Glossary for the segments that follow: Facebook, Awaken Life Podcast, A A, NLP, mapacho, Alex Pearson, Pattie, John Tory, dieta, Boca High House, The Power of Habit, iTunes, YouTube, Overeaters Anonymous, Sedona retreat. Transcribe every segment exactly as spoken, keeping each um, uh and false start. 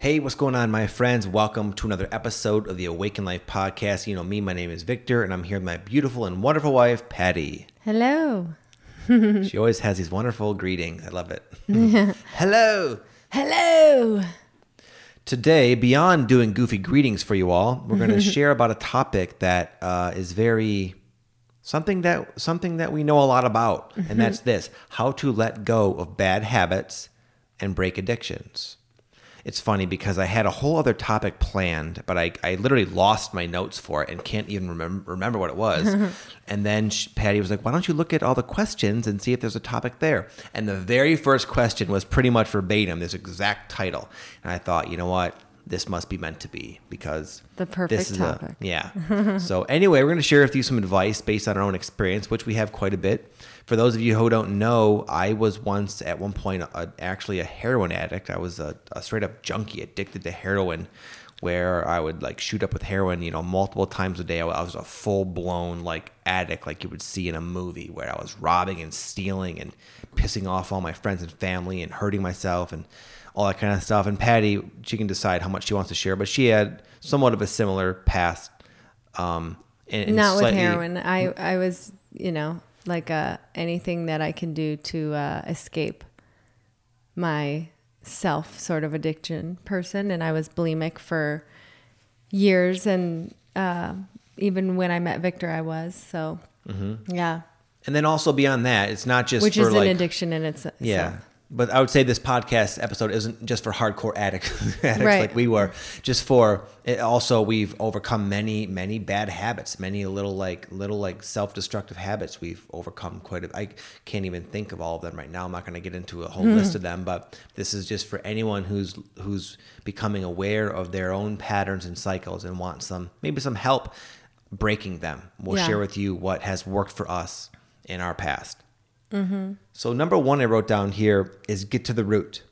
Hey, what's going on, my friends? Welcome to another episode of the Awaken Life Podcast. You know me, my name is Victor, and I'm here with my beautiful and wonderful wife, Pattie. Hello. She always has these wonderful greetings. I love it. Hello. Hello. Today, beyond doing goofy greetings for you all, we're going to share about a topic that uh, is very... Something that something that we know a lot about, and that's this: how to let go of bad habits and break addictions. It's funny because I had a whole other topic planned, but I, I literally lost my notes for it and can't even remember, remember what it was. And then she, Pattie was like, why don't you look at all the questions and see if there's a topic there? And the very first question was pretty much verbatim, this exact title. And I thought, you know what? This must be meant to be because the perfect this is topic. A, yeah. So anyway, we're going to share with you some advice based on our own experience, which we have quite a bit. For those of you who don't know, I was once at one point a, actually a heroin addict. I was a, a straight up junkie addicted to heroin, where I would like shoot up with heroin, you know, multiple times a day. I was a full blown like addict, like you would see in a movie, where I was robbing and stealing and pissing off all my friends and family and hurting myself and all that kind of stuff. And Pattie, she can decide how much she wants to share, but she had somewhat of a similar past. Um, and, and Not with heroin. I, I was, you know, like uh, anything that I can do to uh, escape my self sort of addiction person. And I was bulimic for years. And uh, even when I met Victor, I was. So, mm-hmm. yeah. And then also beyond that, it's not just Which for is like, an addiction in itself. Yeah. But I would say this podcast episode isn't just for hardcore addicts, addicts right. like we were. Just for it also, we've overcome many, many bad habits, many little like little like self-destructive habits. We've overcome quite a. I can't even think of all of them right now. I'm not going to get into a whole mm. list of them, but this is just for anyone who's who's becoming aware of their own patterns and cycles and wants some maybe some help breaking them. We'll yeah. share with you what has worked for us in our past. Mm-hmm. So number one I wrote down here is get to the root.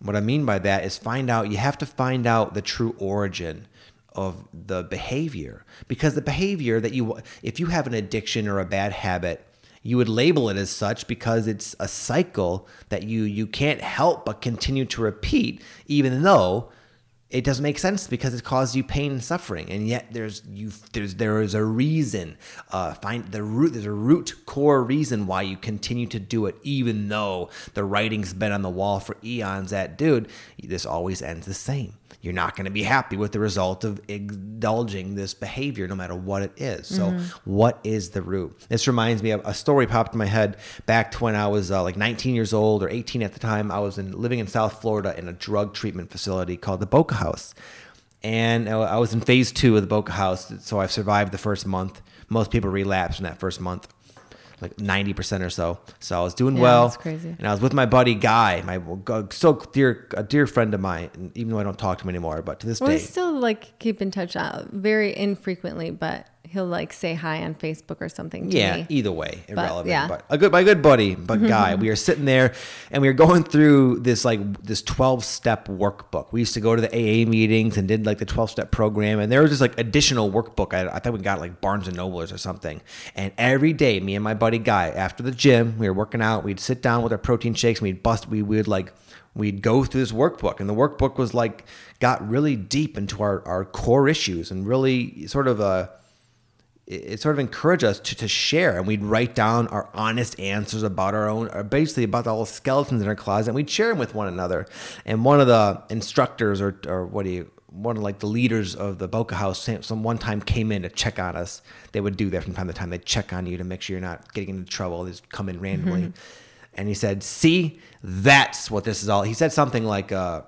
What I mean by that is find out, you have to find out the true origin of the behavior, because the behavior that you, if you have an addiction or a bad habit, you would label it as such because it's a cycle that you, you can't help but continue to repeat, even though it doesn't make sense because it causes you pain and suffering. And yet there's you there's there is a reason. Uh, find the root. There's a root core reason why you continue to do it, even though the writing's been on the wall for eons that, dude, this always ends the same. You're not going to be happy with the result of indulging this behavior, no matter what it is. So mm-hmm. what is the root? This reminds me of a story popped in my head back to when I was uh, like nineteen years old or eighteen at the time. I was in, living in South Florida in a drug treatment facility called the Boca House. And I was in phase two of the Boca House. So I've survived the first month. Most people relapse in that first month, like ninety percent or so. So I was doing yeah, well. That's crazy. And I was with my buddy Guy, my so dear, a dear friend of mine, even though I don't talk to him anymore, but to this well, day. We still like keep in touch uh, very infrequently, but he'll like say hi on Facebook or something to yeah, me. Either way, irrelevant. But, yeah. but a good, my good buddy, but Guy, we were sitting there and we were going through this like this twelve-step workbook. We used to go to the A A meetings and did like the twelve-step program, and there was this like additional workbook. I, I thought we got like Barnes and Nobles or something. And every day, me and my buddy Guy, after the gym, we were working out. We'd sit down with our protein shakes. And we'd bust. We would like. We'd go through this workbook, and the workbook was like got really deep into our our core issues and really sort of a. It sort of encouraged us to, to share, and we'd write down our honest answers about our own, or basically about all the skeletons in our closet, and we'd share them with one another. And one of the instructors, or or what do you, one of like the leaders of the Boca House, some one time came in to check on us. They would do that from time to time. They'd check on you to make sure you're not getting into trouble. They just come in randomly. Mm-hmm. And he said, see, that's what this is all. He said something like, uh,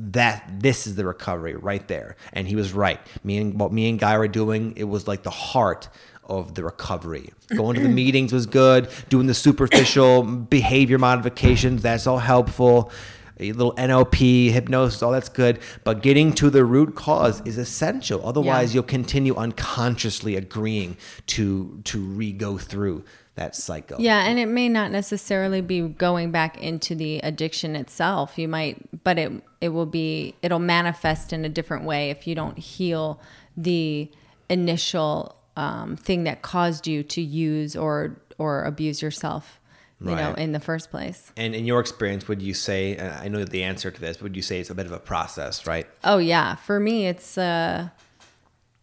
that this is the recovery right there. And he was right. Me and what me and Guy were doing, it was like the heart of the recovery. Going to the meetings was good. Doing the superficial behavior modifications, that's all helpful. A little N L P, hypnosis, all that's good. But getting to the root cause is essential. Otherwise, yeah. you'll continue unconsciously agreeing to to re-go through that cycle. Yeah, and it may not necessarily be going back into the addiction itself. You might, but it it will be, it'll manifest in a different way if you don't heal the initial um, thing that caused you to use or or abuse yourself. you right. know, in the first place. And in your experience, would you say, I know the answer to this, but would you say it's a bit of a process, right? Oh yeah. For me, it's, uh,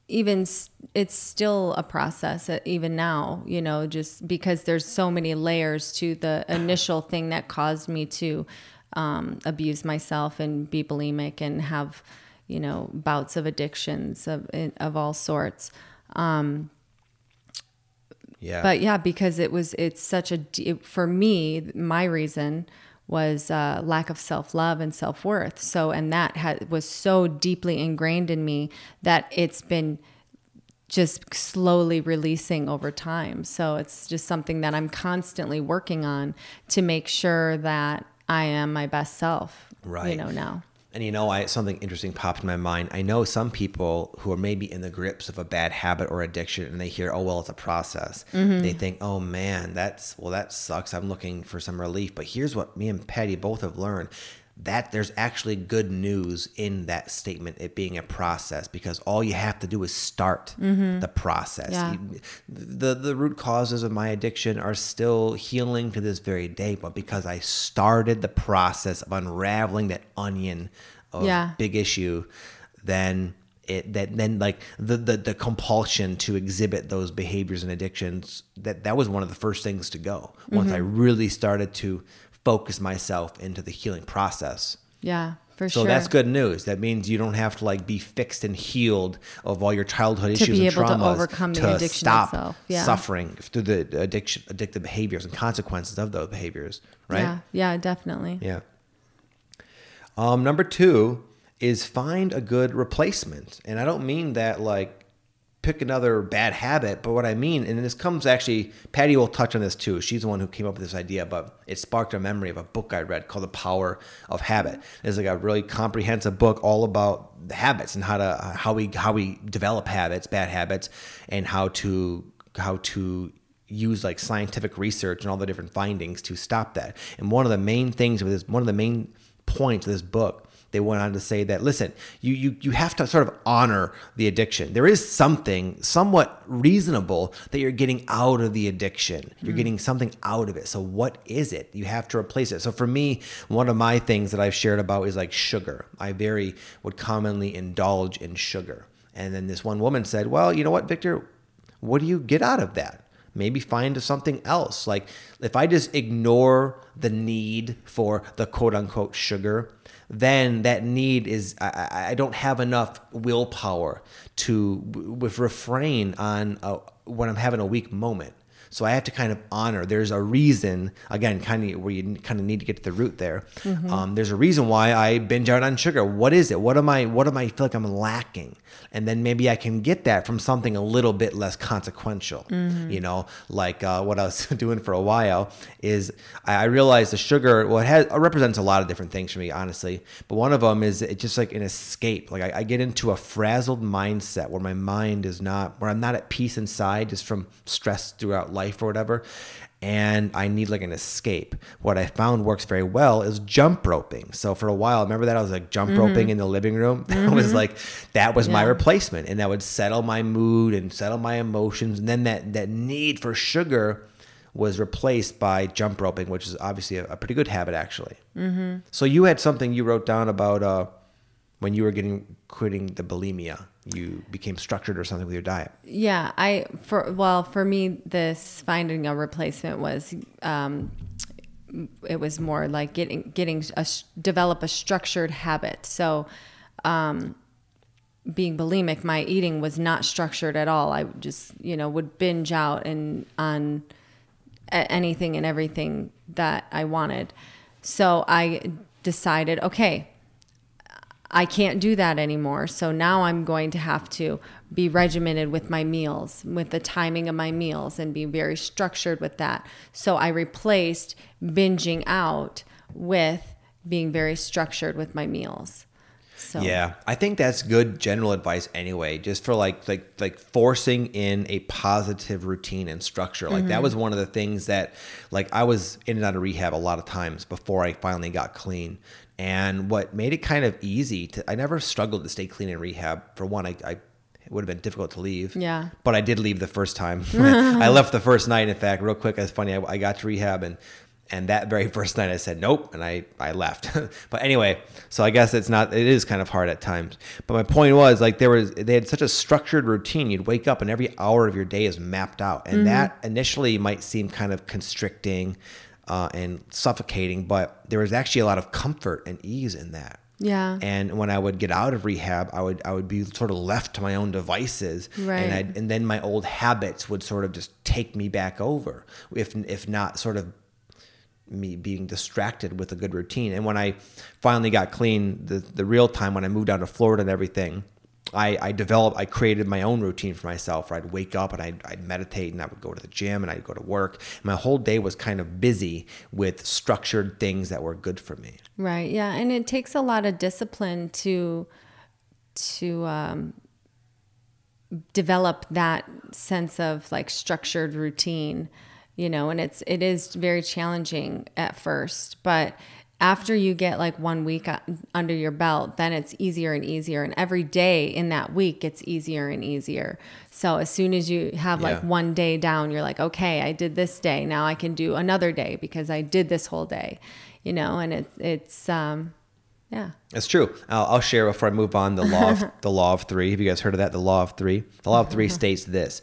even it's still a process even now, you know, just because there's so many layers to the initial thing that caused me to um, abuse myself and be bulimic and have, you know, bouts of addictions of, of all sorts. Um, yeah. But yeah, because it was, it's such a, it, for me, my reason was uh, lack of self-love and self-worth. So, and that ha- was so deeply ingrained in me that it's been just slowly releasing over time. So it's just something that I'm constantly working on to make sure that I am my best self, right. you know, now. And you know, I something interesting popped in my mind. I know some people who are maybe in the grips of a bad habit or addiction, and they hear, oh, well, it's a process. Mm-hmm. They think, oh man, that's, well, that sucks. I'm looking for some relief. But here's what me and Pattie both have learned, that there's actually good news in that statement, it being a process, because all you have to do is start mm-hmm. the process. Yeah. You, the, the root causes of my addiction are still healing to this very day, but because I started the process of unraveling that onion of yeah. big issue, then it that then like the, the the compulsion to exhibit those behaviors and addictions, that that was one of the first things to go. Once mm-hmm. I really started to focus myself into the healing process. Yeah, for so sure. So that's good news. That means you don't have to like be fixed and healed of all your childhood to issues and traumas to be able to overcome the addiction stop itself. Yeah. Suffering through the addiction, addictive behaviors and consequences of those behaviors, right? Yeah, yeah, definitely. Yeah. Um, number two is find a good replacement. And I don't mean that like pick another bad habit, but what I mean, and this comes actually, Pattie will touch on this too. She's the one who came up with this idea, but it sparked a memory of a book I read called The Power of Habit. It's like a really comprehensive book all about habits and how to how we how we develop habits, bad habits, and how to how to use like scientific research and all the different findings to stop that. And one of the main things with this, one of the main points of this book, they went on to say that, listen, you, you you have to sort of honor the addiction. There is something somewhat reasonable that you're getting out of the addiction. You're mm. getting something out of it. So what is it? You have to replace it. So for me, one of my things that I've shared about is like sugar. I very would commonly indulge in sugar. And then this one woman said, well, you know what, Victor, what do you get out of that? Maybe find something else. Like if I just ignore the need for the quote unquote sugar, then that need is, I, I don't have enough willpower to with refrain on a, when I'm having a weak moment. So I have to kind of honor. There's a reason, again, kind of where you kind of need to get to the root there. Mm-hmm. Um, there's a reason why I binge out on sugar. What is it? What am I? What am I? I feel like I'm lacking, and then maybe I can get that from something a little bit less consequential. Mm-hmm. You know, like uh, what I was doing for a while is I, I realized the sugar. Well, it, has, it represents a lot of different things for me, honestly. But one of them is it's just like an escape. Like I, I get into a frazzled mindset where my mind is not, where I'm not at peace inside, just from stress throughout life. Life or whatever, and I need like an escape. What I found works very well is jump roping. So for a while, remember that I was like jump mm-hmm. roping in the living room. That mm-hmm. was like that was yeah. my replacement, and that would settle my mood and settle my emotions. And then that that need for sugar was replaced by jump roping, which is obviously a, a pretty good habit actually. Mm-hmm. So you had something you wrote down about uh, when you were getting quitting the bulimia. You became structured or something with your diet. Yeah, I for well for me this finding a replacement was um, it was more like getting getting a develop a structured habit. So um, being bulimic, my eating was not structured at all. I just you know would binge out and on anything and everything that I wanted. So I decided, okay, I can't do that anymore. So now I'm going to have to be regimented with my meals, with the timing of my meals, and be very structured with that. So I replaced binging out with being very structured with my meals. So. Yeah, I think that's good general advice anyway, just for like like like forcing in a positive routine and structure. Like mm-hmm. that was one of the things that like I was in and out of rehab a lot of times before I finally got clean. And what made it kind of easy to, I never struggled to stay clean in rehab. For one, I, I it would have been difficult to leave. Yeah. But I did leave the first time. I left the first night. In fact, real quick, it's funny. I, I got to rehab and And that very first night I said, nope. And I, I left. But anyway, so I guess it's not, it is kind of hard at times. But my point was, like, there was, they had such a structured routine. You'd wake up and every hour of your day is mapped out. And mm-hmm. that initially might seem kind of constricting uh, and suffocating, but there was actually a lot of comfort and ease in that. Yeah. And when I would get out of rehab, I would I would be sort of left to my own devices. Right. And I'd, and then my old habits would sort of just take me back over, if if not sort of me being distracted with a good routine. And when I finally got clean, the, the real time when I moved down to Florida and everything, I, I developed, I created my own routine for myself, where I'd wake up and I'd, I'd meditate and I would go to the gym and I'd go to work. My whole day was kind of busy with structured things that were good for me. Right. Yeah. And it takes a lot of discipline to, to, um, develop that sense of like structured routine. You know, and it's, it is very challenging at first, but after you get like one week under your belt, then it's easier and easier. And every day in that week, it's easier and easier. So as soon as you have yeah. like one day down, you're like, okay, I did this day. Now I can do another day because I did this whole day, you know, and it's, it's, um, yeah, that's true. I'll, I'll share before I move on. The law of the law of three. Have you guys heard of that? The law of three, the law of three states this,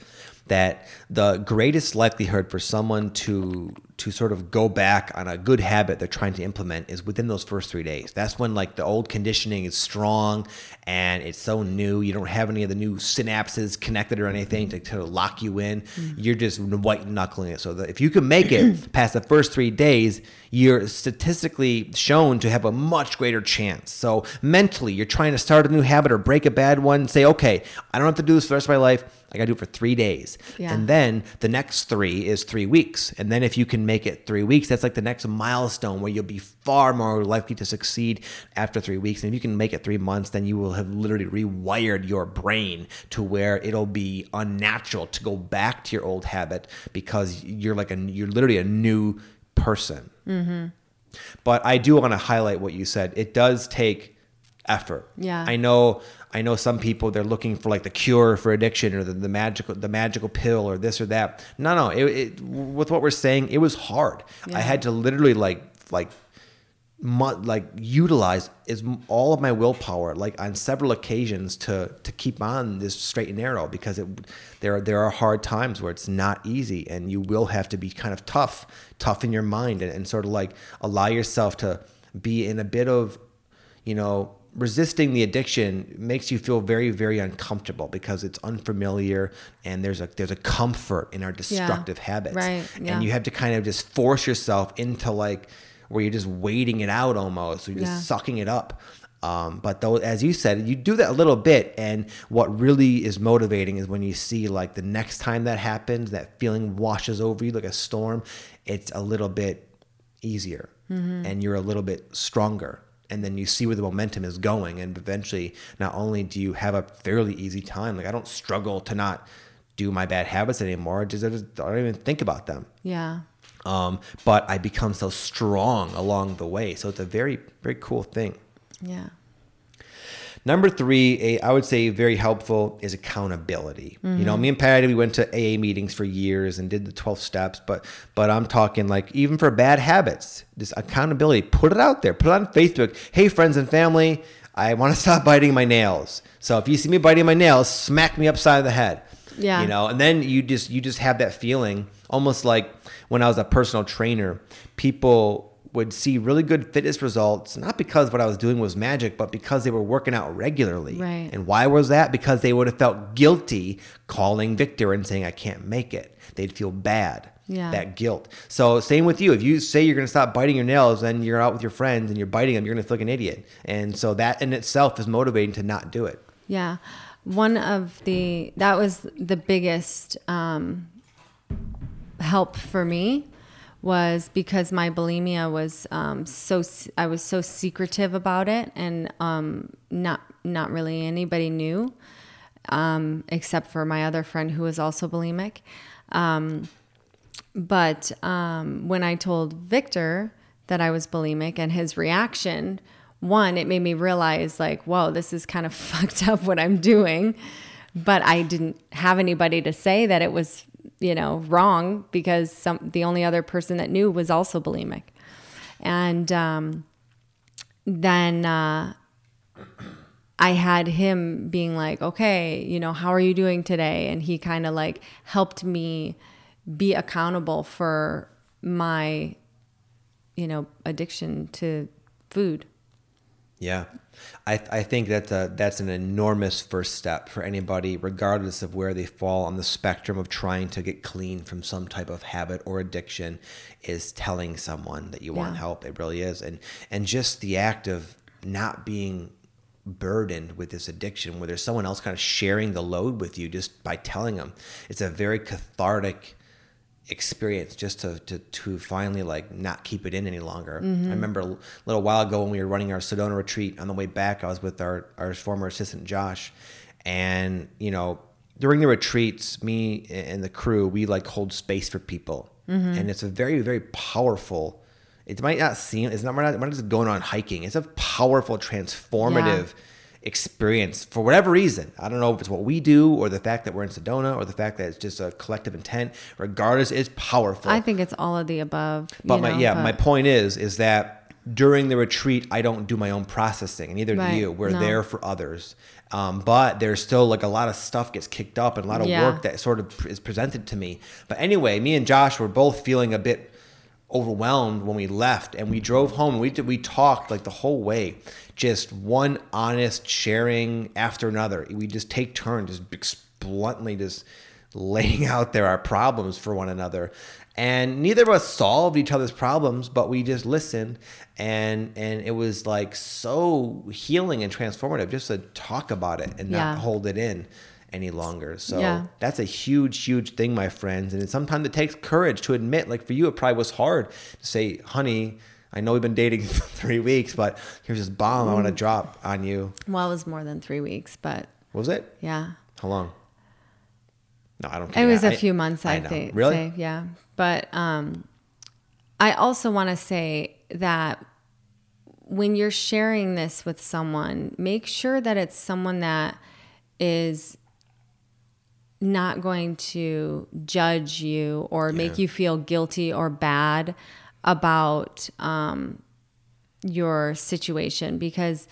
that the greatest likelihood for someone to to sort of go back on a good habit they're trying to implement is within those first three days. That's when like the old conditioning is strong and it's so new. You don't have any of the new synapses connected or anything to, to lock you in. Mm-hmm. You're just white knuckling it. So that if you can make it past the first three days, you're statistically shown to have a much greater chance. So mentally, you're trying to start a new habit or break a bad one and say, okay, I don't have to do this for the rest of my life. I got to do it for three days. Yeah. And then the next three is three weeks. And then if you can make it three weeks, that's like the next milestone where you'll be far more likely to succeed after three weeks. And if you can make it three months, then you will have literally rewired your brain to where it'll be unnatural to go back to your old habit because you're like a, you're literally a new person. Mm-hmm. But I do want to highlight what you said. It does take effort. Yeah. I know, I know some people, they're looking for like the cure for addiction or the, the magical, the magical pill or this or that. No, no. It, it, with what we're saying, it was hard. Yeah. I had to literally like, like, mu- like utilize is all of my willpower, like on several occasions to, to keep on this straight and narrow, because it, there, there are hard times where it's not easy and you will have to be kind of tough, tough in your mind and, and sort of like allow yourself to be in a bit of, you know, resisting the addiction makes you feel very, very uncomfortable because it's unfamiliar and there's a there's a comfort in our destructive yeah, habits. Right, yeah. And you have to kind of just force yourself into like where you're just waiting it out almost. You're just yeah. sucking it up. Um, but though, as you said, you do that a little bit. And what really is motivating is when you see like the next time that happens, that feeling washes over you like a storm. It's a little bit easier mm-hmm. and you're a little bit stronger. And then you see where the momentum is going. And eventually, not only do you have a fairly easy time, like I don't struggle to not do my bad habits anymore. I just, I just I don't even think about them. Yeah. Um, but I become so strong along the way. So it's a very, very cool thing. Yeah. Number three, a, I would say very helpful is accountability. Mm-hmm. You know, me and Patty, we went to A A meetings for years and did the twelve steps, but but I'm talking like even for bad habits, this accountability, put it out there, put it on Facebook. Hey, friends and family, I want to stop biting my nails. So if you see me biting my nails, smack me upside the head. Yeah. You know, and then you just you just have that feeling almost like when I was a personal trainer, people would see really good fitness results, not because what I was doing was magic, but because they were working out regularly. Right. And why was that? Because they would have felt guilty calling Victor and saying, I can't make it. They'd feel bad, yeah. that guilt. So same with you. If you say you're going to stop biting your nails and you're out with your friends and you're biting them, you're going to feel like an idiot. And so that in itself is motivating to not do it. Yeah. One of the, that was the biggest um, help for me, was because my bulimia was um, so I was so secretive about it, and um, not not really anybody knew, um, except for my other friend who was also bulimic. Um, but um, when I told Victor that I was bulimic, and his reaction, one, it made me realize like, whoa, this is kind of fucked up what I'm doing. But I didn't have anybody to say that it was you know, wrong because some, the only other person that knew was also bulimic. And um, then uh, I had him being like, okay, you know, how are you doing today? And he kind of like helped me be accountable for my, you know, addiction to food. Yeah. I I think that's a, that's an enormous first step for anybody, regardless of where they fall on the spectrum of trying to get clean from some type of habit or addiction, is telling someone that you yeah. want help. It really is. And, and just the act of not being burdened with this addiction, where there's someone else kind of sharing the load with you just by telling them, it's a very cathartic experience just to, to to finally like not keep it in any longer. Mm-hmm. I remember a little while ago when we were running our Sedona retreat, on the way back I was with our our former assistant Josh, and you know, during the retreats, me and the crew, we like hold space for people. Mm-hmm. And it's a very, very powerful, it might not seem, it's not, we're not, we're not just going on hiking, it's a powerful transformative yeah. experience for whatever reason. I don't know if it's what we do or the fact that we're in Sedona or the fact that it's just a collective intent. Regardless, it's powerful. I think it's all of the above. But you my know, yeah, but my point is is that during the retreat I don't do my own processing, and neither right. do you. We're no. there for others. Um, but there's still like a lot of stuff gets kicked up and a lot of yeah. work that sort of is presented to me. But anyway, me and Josh were both feeling a bit overwhelmed when we left, and we drove home. We we talked like the whole way, just one honest sharing after another. We just take turns, just bluntly just laying out there our problems for one another. And neither of us solved each other's problems, but we just listened, and and it was like so healing and transformative just to talk about it and yeah. not hold it in any longer. So yeah. that's a huge, huge thing, my friends. And it's sometimes it takes courage to admit, like for you, it probably was hard to say, honey, I know we've been dating for three weeks, but here's this bomb mm. I want to drop on you. Well, it was more than three weeks, but. Was it? Yeah. How long? No, I don't care. It was I, a few months, I, I think. Really? Say, yeah. But um, I also want to say that when you're sharing this with someone, make sure that it's someone that is not going to judge you or yeah. make you feel guilty or bad about um, your situation, because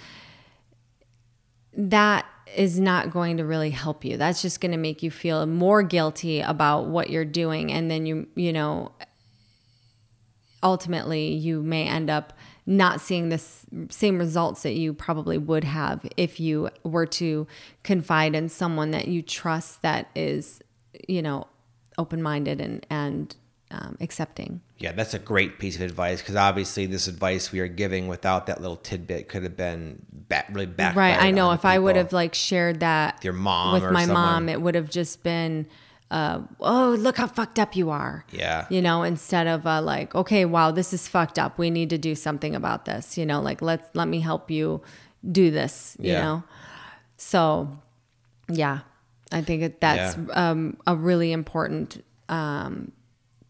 that is not going to really help you. That's just going to make you feel more guilty about what you're doing. And then you, you know, ultimately you may end up not seeing the same results that you probably would have if you were to confide in someone that you trust, that is, you know, open-minded and, and um, accepting. Yeah, that's a great piece of advice, because obviously this advice we are giving without that little tidbit could have been back, really backfired. Right, I know. If people. I would have like shared that with your mom with or my someone. mom, it would have just been... Uh, oh, look how fucked up you are. Yeah. You know, instead of uh, like, okay, wow, this is fucked up. We need to do something about this. You know, like, let's, let me help you do this, yeah. you know? So yeah, I think that's yeah. um, a really important um,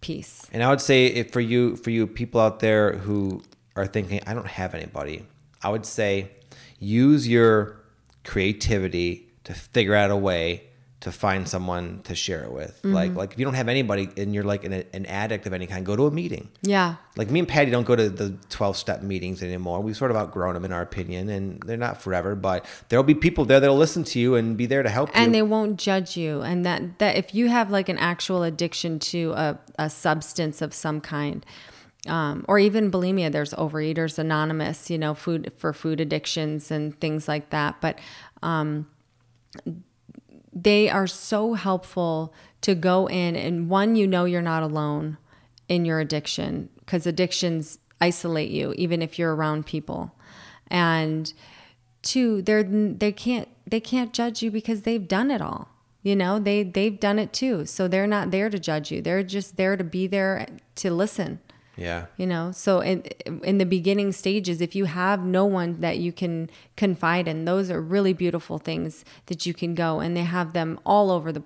piece. And I would say if for you, for you people out there who are thinking, I don't have anybody, I would say use your creativity to figure out a way to find someone to share it with. Mm-hmm. Like, like if you don't have anybody and you're like an, an addict of any kind, go to a meeting. Yeah. Like me and Patty don't go to the twelve-step meetings anymore. We've sort of outgrown them in our opinion, and they're not forever, but there'll be people there that'll listen to you and be there to help and you. And they won't judge you. And that, that if you have like an actual addiction to a, a substance of some kind, um, or even bulimia, there's Overeaters Anonymous, you know, food for food addictions and things like that. But, um, they are so helpful to go in and one, you know, you're not alone in your addiction, because addictions isolate you, even if you're around people. And two, they're, they can't, they can't judge you because they've done it all. You know, they, they've done it too. So they're not there to judge you. They're just there to be there to listen. Yeah. You know, so in, in the beginning stages, if you have no one that you can confide in, those are really beautiful things that you can go, and they have them all over the,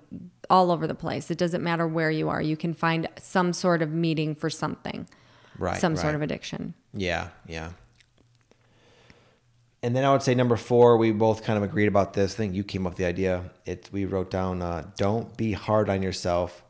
all over the place. It doesn't matter where you are. You can find some sort of meeting for something, right? Some right. sort of addiction. Yeah. Yeah. And then I would say number four, we both kind of agreed about this. I think you came up with the idea. It, we wrote down, uh, don't be hard on yourself.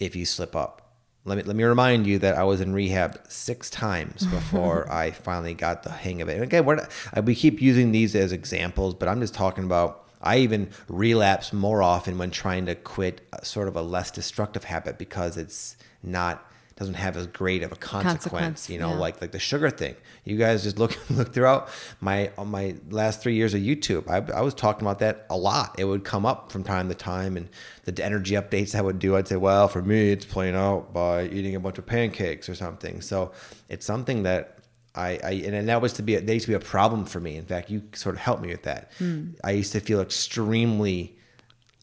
if you slip up. Let me let me remind you that I was in rehab six times before I finally got the hang of it. And again, we're not, we keep using these as examples, but I'm just talking about, I even relapse more often when trying to quit sort of a less destructive habit because it's not, doesn't have as great of a consequence, consequence you know, yeah. like like the sugar thing. You guys just look look throughout my my last three years of YouTube. I, I was talking about that a lot. It would come up from time to time, and the energy updates I would do, I'd say, well, for me, it's playing out by eating a bunch of pancakes or something. So it's something that I, I and that was to be, a, that used to be a problem for me. In fact, you sort of helped me with that. Mm. I used to feel extremely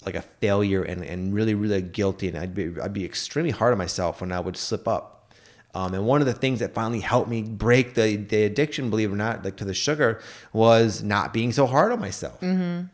like a failure and, and really, really guilty. And I'd be, I'd be extremely hard on myself when I would slip up. Um, and one of the things that finally helped me break the, the addiction, believe it or not, like to the sugar, was not being so hard on myself. Mm-hmm.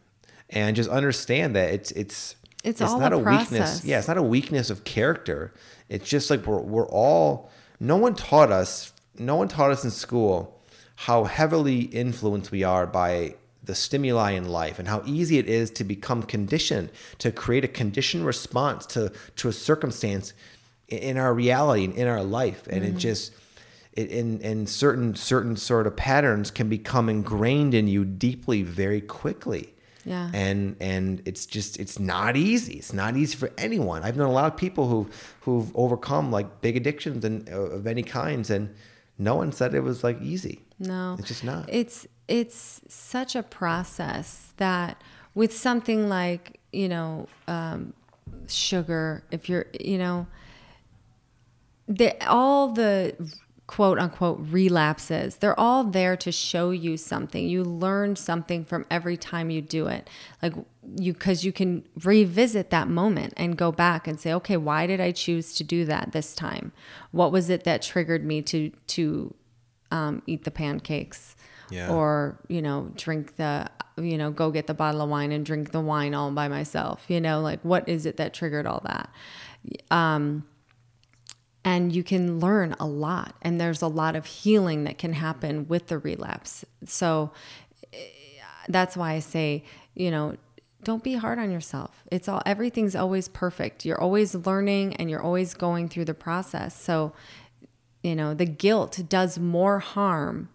And just understand that it's, it's, it's, it's all not a process. Weakness. Yeah. It's not a weakness of character. It's just like, we're, we're all, no one taught us, no one taught us in school how heavily influenced we are by the stimuli in life, and how easy it is to become conditioned, to create a conditioned response to, to a circumstance in our reality and in our life. And mm-hmm. it just, it, in, in certain, certain sort of patterns can become ingrained in you deeply, very quickly. Yeah. And, and it's just, it's not easy. It's not easy for anyone. I've known a lot of people who, who've overcome like big addictions and uh, of any kinds. And no one said it was like easy. No, it's just not. It's, It's such a process that with something like, you know, um, sugar, if you're, you know, the, all the quote unquote relapses, they're all there to show you something. You learn something from every time you do it. Like you, cause you can revisit that moment and go back and say, okay, why did I choose to do that this time? What was it that triggered me to, to, um, eat the pancakes? Yeah. Or, you know, drink the, you know, go get the bottle of wine and drink the wine all by myself, you know, like what is it that triggered all that? Um, and you can learn a lot, and there's a lot of healing that can happen with the relapse. So that's why I say, you know, don't be hard on yourself. It's all, everything's always perfect. You're always learning and you're always going through the process. So, you know, the guilt does more harm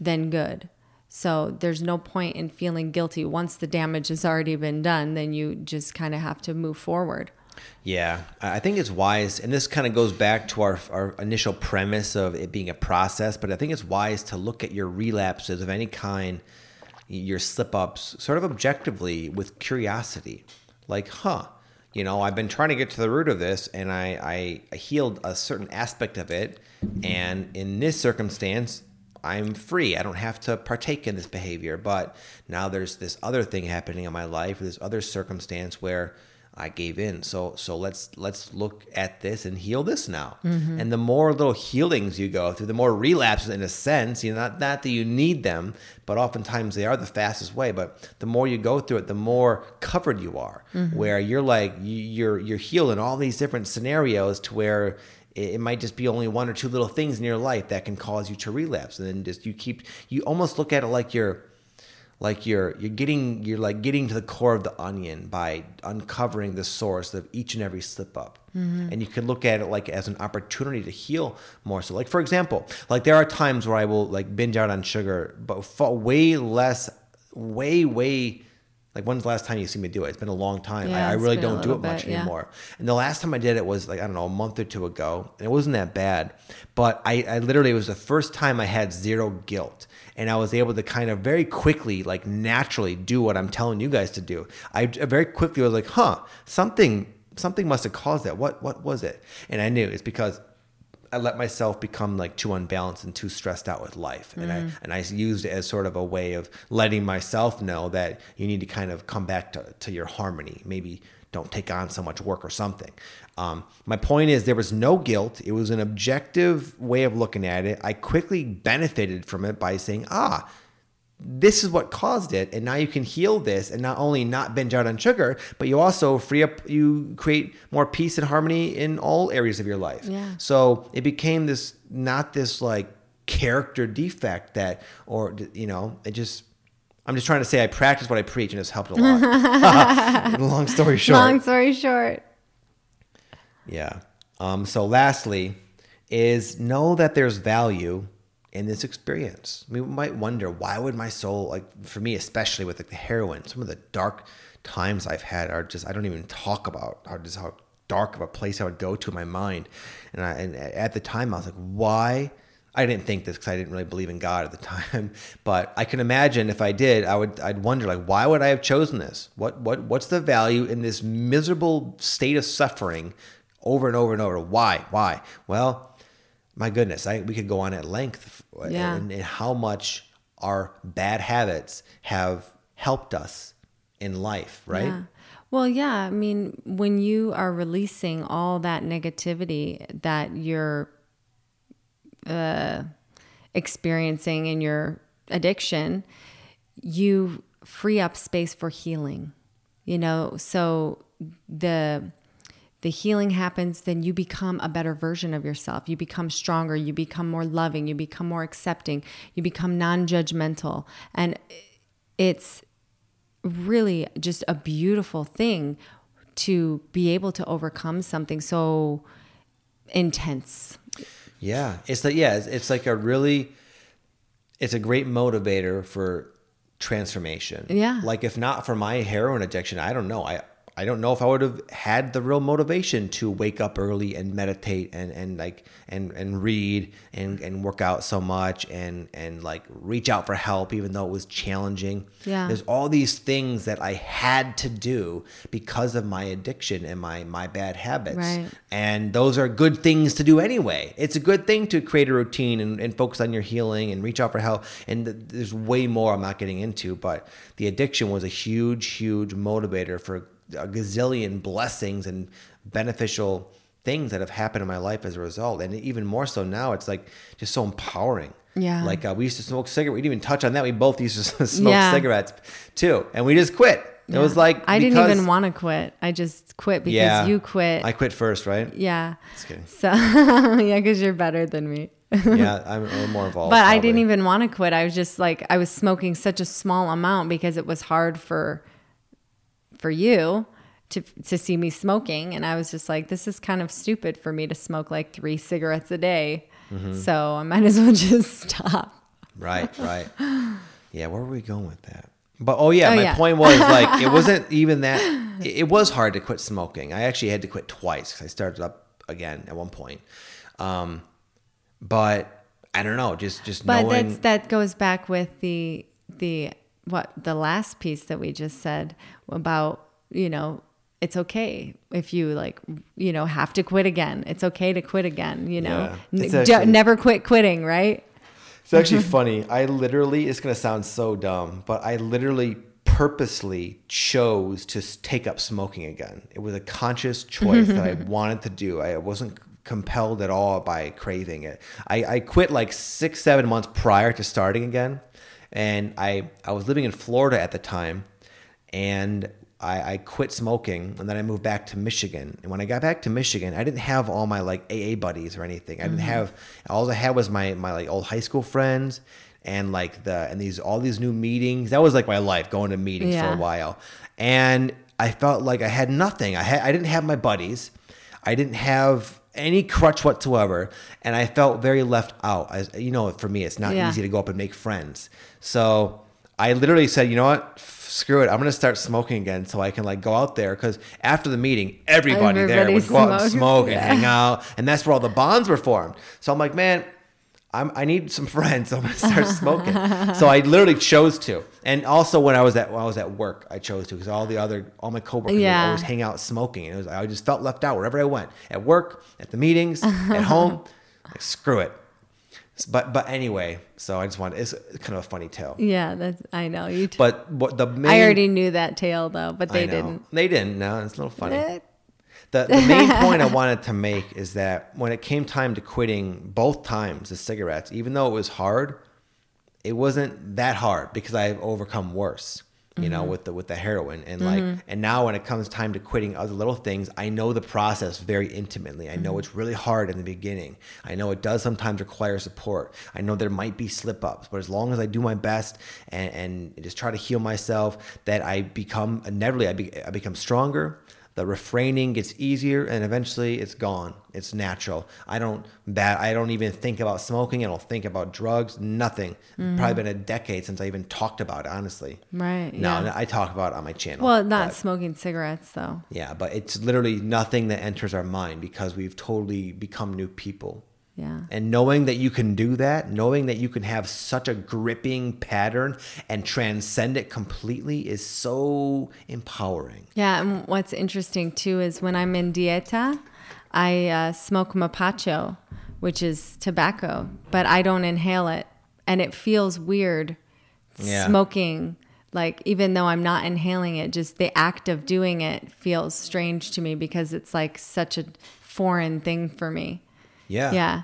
than good. So there's no point in feeling guilty. Once the damage has already been done, then you just kind of have to move forward. Yeah, I think it's wise. And this kind of goes back to our, our initial premise of it being a process, but I think it's wise to look at your relapses of any kind, your slip ups, sort of objectively with curiosity. Like, huh, you know, I've been trying to get to the root of this, and I, I healed a certain aspect of it. And in this circumstance, I'm free. I don't have to partake in this behavior, but now there's this other thing happening in my life, or this other circumstance where I gave in. So, so let's, let's look at this and heal this now. Mm-hmm. And the more little healings you go through, the more relapses in a sense, you know, not, not that you need them, but oftentimes they are the fastest way. But the more you go through it, the more covered you are, mm-hmm. where you're like, you're, you're healing all these different scenarios to where it might just be only one or two little things in your life that can cause you to relapse. And then just, you keep, you almost look at it like you're, like you're, you're getting, you're like getting to the core of the onion by uncovering the source of each and every slip up. Mm-hmm. And you can look at it like as an opportunity to heal more. So like, for example, like there are times where I will like binge out on sugar, but for way less, way, way like when's the last time you see me do it? It's been a long time. Yeah, I, I really don't do it much bit, anymore. Yeah. And the last time I did it was like, I don't know, a month or two ago. And it wasn't that bad. But I, I literally, it was the first time I had zero guilt. And I was able to kind of very quickly, like naturally do what I'm telling you guys to do. I very quickly was like, huh, something something must have caused that. What what was it? And I knew it's because I let myself become like too unbalanced and too stressed out with life. And mm. I and I used it as sort of a way of letting myself know that you need to kind of come back to, to your harmony. Maybe don't take on so much work or something. Um, my point is there was no guilt. It was an objective way of looking at it. I quickly benefited from it by saying, ah, this is what caused it. And now you can heal this and not only not binge out on sugar, but you also free up, you create more peace and harmony in all areas of your life. Yeah. So it became this, not this like character defect that, or, you know, it just, I'm just trying to say I practice what I preach, and it's helped a lot. Long story short. Long story short. Yeah. Um, so lastly is know that there's value in this experience. We might wonder, why would my soul, like for me, especially with like the heroin, some of the dark times I've had are just, I don't even talk about how just how dark of a place I would go to in my mind. And, I, and at the time I was like, why? I didn't think this because I didn't really believe in God at the time, but I can imagine if I did, I would, I'd wonder like, why would I have chosen this? What, what, what's the value in this miserable state of suffering over and over and over? Why, why? Well, my goodness, I, we could go on at length yeah. and, and how much our bad habits have helped us in life, right? Yeah. Well, yeah. I mean, when you are releasing all that negativity that you're uh, experiencing in your addiction, you free up space for healing, you know? So the... the healing happens, then you become a better version of yourself. You become stronger, you become more loving, you become more accepting, you become non-judgmental. And it's really just a beautiful thing to be able to overcome something so intense. Yeah, it's like, yeah, it's like a really, it's a great motivator for transformation. Yeah. Like if not for my heroin addiction, I don't know. I, I don't know if I would have had the real motivation to wake up early and meditate and, and like, and, and read and, and work out so much and, and like reach out for help, even though it was challenging. Yeah. There's all these things that I had to do because of my addiction and my, my bad habits. Right. And those are good things to do anyway. It's a good thing to create a routine and, and focus on your healing and reach out for help. And th- there's way more I'm not getting into, but the addiction was a huge, huge motivator for a gazillion blessings and beneficial things that have happened in my life as a result. And even more so now, it's like just so empowering. Yeah. Like uh, we used to smoke cigarettes. We didn't even touch on that. We both used to smoke yeah. cigarettes too. And we just quit. Yeah. It was like, I because, didn't even want to quit. I just quit because yeah, you quit. I quit first, right? Yeah. Just kidding. So yeah, because you're better than me. Yeah, I'm a little more involved. But probably. I didn't even want to quit. I was just like, I was smoking such a small amount because it was hard for for you to to see me smoking. And I was just like, this is kind of stupid for me to smoke like three cigarettes a day. Mm-hmm. So I might as well just stop. Right, right. Yeah, where were we going with that? But oh yeah, oh, my yeah. point was like, it wasn't even that, it, it was hard to quit smoking. I actually had to quit twice because I started up again at one point. Um, but I don't know, just, just but knowing. But that goes back with the the... what the last piece that we just said about, you know, it's okay if you like, you know, have to quit again. It's okay to quit again, you know, yeah. N- actually, never quit quitting, right? It's actually funny. I literally, it's going to sound so dumb, but I literally purposely chose to take up smoking again. It was a conscious choice that I wanted to do. I wasn't compelled at all by craving it. I, I quit like six, seven months prior to starting again. And I, I was living in Florida at the time, and I, I quit smoking, and then I moved back to Michigan. And when I got back to Michigan, I didn't have all my like A A buddies or anything. I didn't mm-hmm. have, all I had was my, my like old high school friends and like the, and these, all these new meetings. That was like my life, going to meetings yeah. for a while. And I felt like I had nothing. I had, I didn't have my buddies. I didn't have any crutch whatsoever. And I felt very left out. I, you know, for me, it's not yeah. easy to go up and make friends. So I literally said, you know what? F- screw it. I'm going to start smoking again so I can like go out there. Cause after the meeting, everybody, everybody there would smoked. go out and smoke yeah. and hang out. And that's where all the bonds were formed. So I'm like, man, I'm, I need some friends. So I'm going to start smoking. So I literally chose to. And also when I was at, when I was at work, I chose to, cause all the other, all my coworkers yeah. would always hang out smoking. And it was, I just felt left out wherever I went, at work, at the meetings, at home, like screw it. But, but anyway, so I just wanted, it's kind of a funny tale. Yeah. That's, I know you, t- but what the, main, I already knew that tale though, but they didn't, they didn't. No, it's a little funny. The, the main point I wanted to make is that when it came time to quitting both times the cigarettes, even though it was hard, it wasn't that hard because I've overcome worse, you mm-hmm. know, with the with the heroin. And mm-hmm. like, and now when it comes time to quitting other little things, I know the process very intimately. I mm-hmm. know it's really hard in the beginning. I know it does sometimes require support. I know there might be slip ups, but as long as I do my best and, and just try to heal myself, that I become inevitably I, be, I become stronger. The refraining gets easier, and eventually it's gone. It's natural. I don't that I don't even think about smoking. I don't think about drugs. Nothing. Mm-hmm. Probably been a decade since I even talked about it, honestly. Right. No, yeah. I talk about it on my channel. Well, not but, smoking cigarettes though. Yeah, but it's literally nothing that enters our mind because we've totally become new people. Yeah. And knowing that you can do that, knowing that you can have such a gripping pattern and transcend it completely is so empowering. Yeah. And what's interesting too is when I'm in dieta, I uh, smoke mapacho, which is tobacco, but I don't inhale it. And it feels weird yeah. smoking. Like, even though I'm not inhaling it, just the act of doing it feels strange to me because it's like such a foreign thing for me. Yeah. Yeah.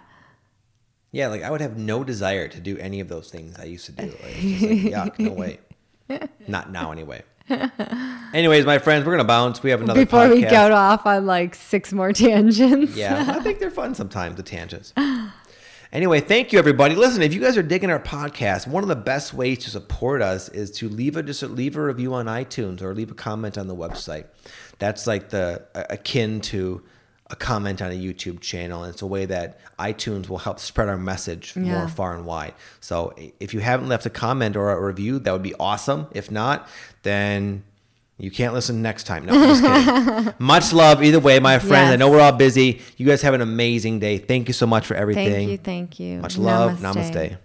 Yeah. Like, I would have no desire to do any of those things I used to do. Like, it's just like, yuck, no way. Not now, anyway. Anyways, my friends, we're going to bounce. We have another Before podcast. we go off on like six more tangents. Yeah. I think they're fun sometimes, the tangents. Anyway, thank you, everybody. Listen, if you guys are digging our podcast, one of the best ways to support us is to leave a just leave a review on iTunes or leave a comment on the website. That's like the akin to a comment on a YouTube channel. And it's a way that iTunes will help spread our message yeah. more far and wide. So if you haven't left a comment or a review, that would be awesome. If not, then you can't listen next time. No, I'm just kidding. Much love either way, my friends. Yes. I know we're all busy. You guys have an amazing day. Thank you so much for everything. Thank you. Thank you. Much love. Namaste. Namaste.